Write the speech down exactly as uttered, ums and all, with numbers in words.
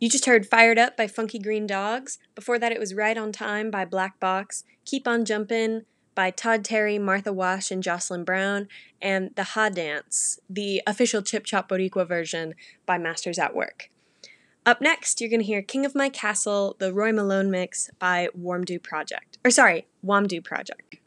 You just heard Fired Up by Funky Green Dogs. Before that, it was Right on Time by Black Box, Keep on Jumpin' by Todd Terry, Martha Wash, and Jocelyn Brown, and The Ha Dance, the official Chip Chop Boricua version by Masters at Work. Up next, you're going to hear King of My Castle, the Roy Malone mix by Wamdue Project. Or sorry, Wamdue Project.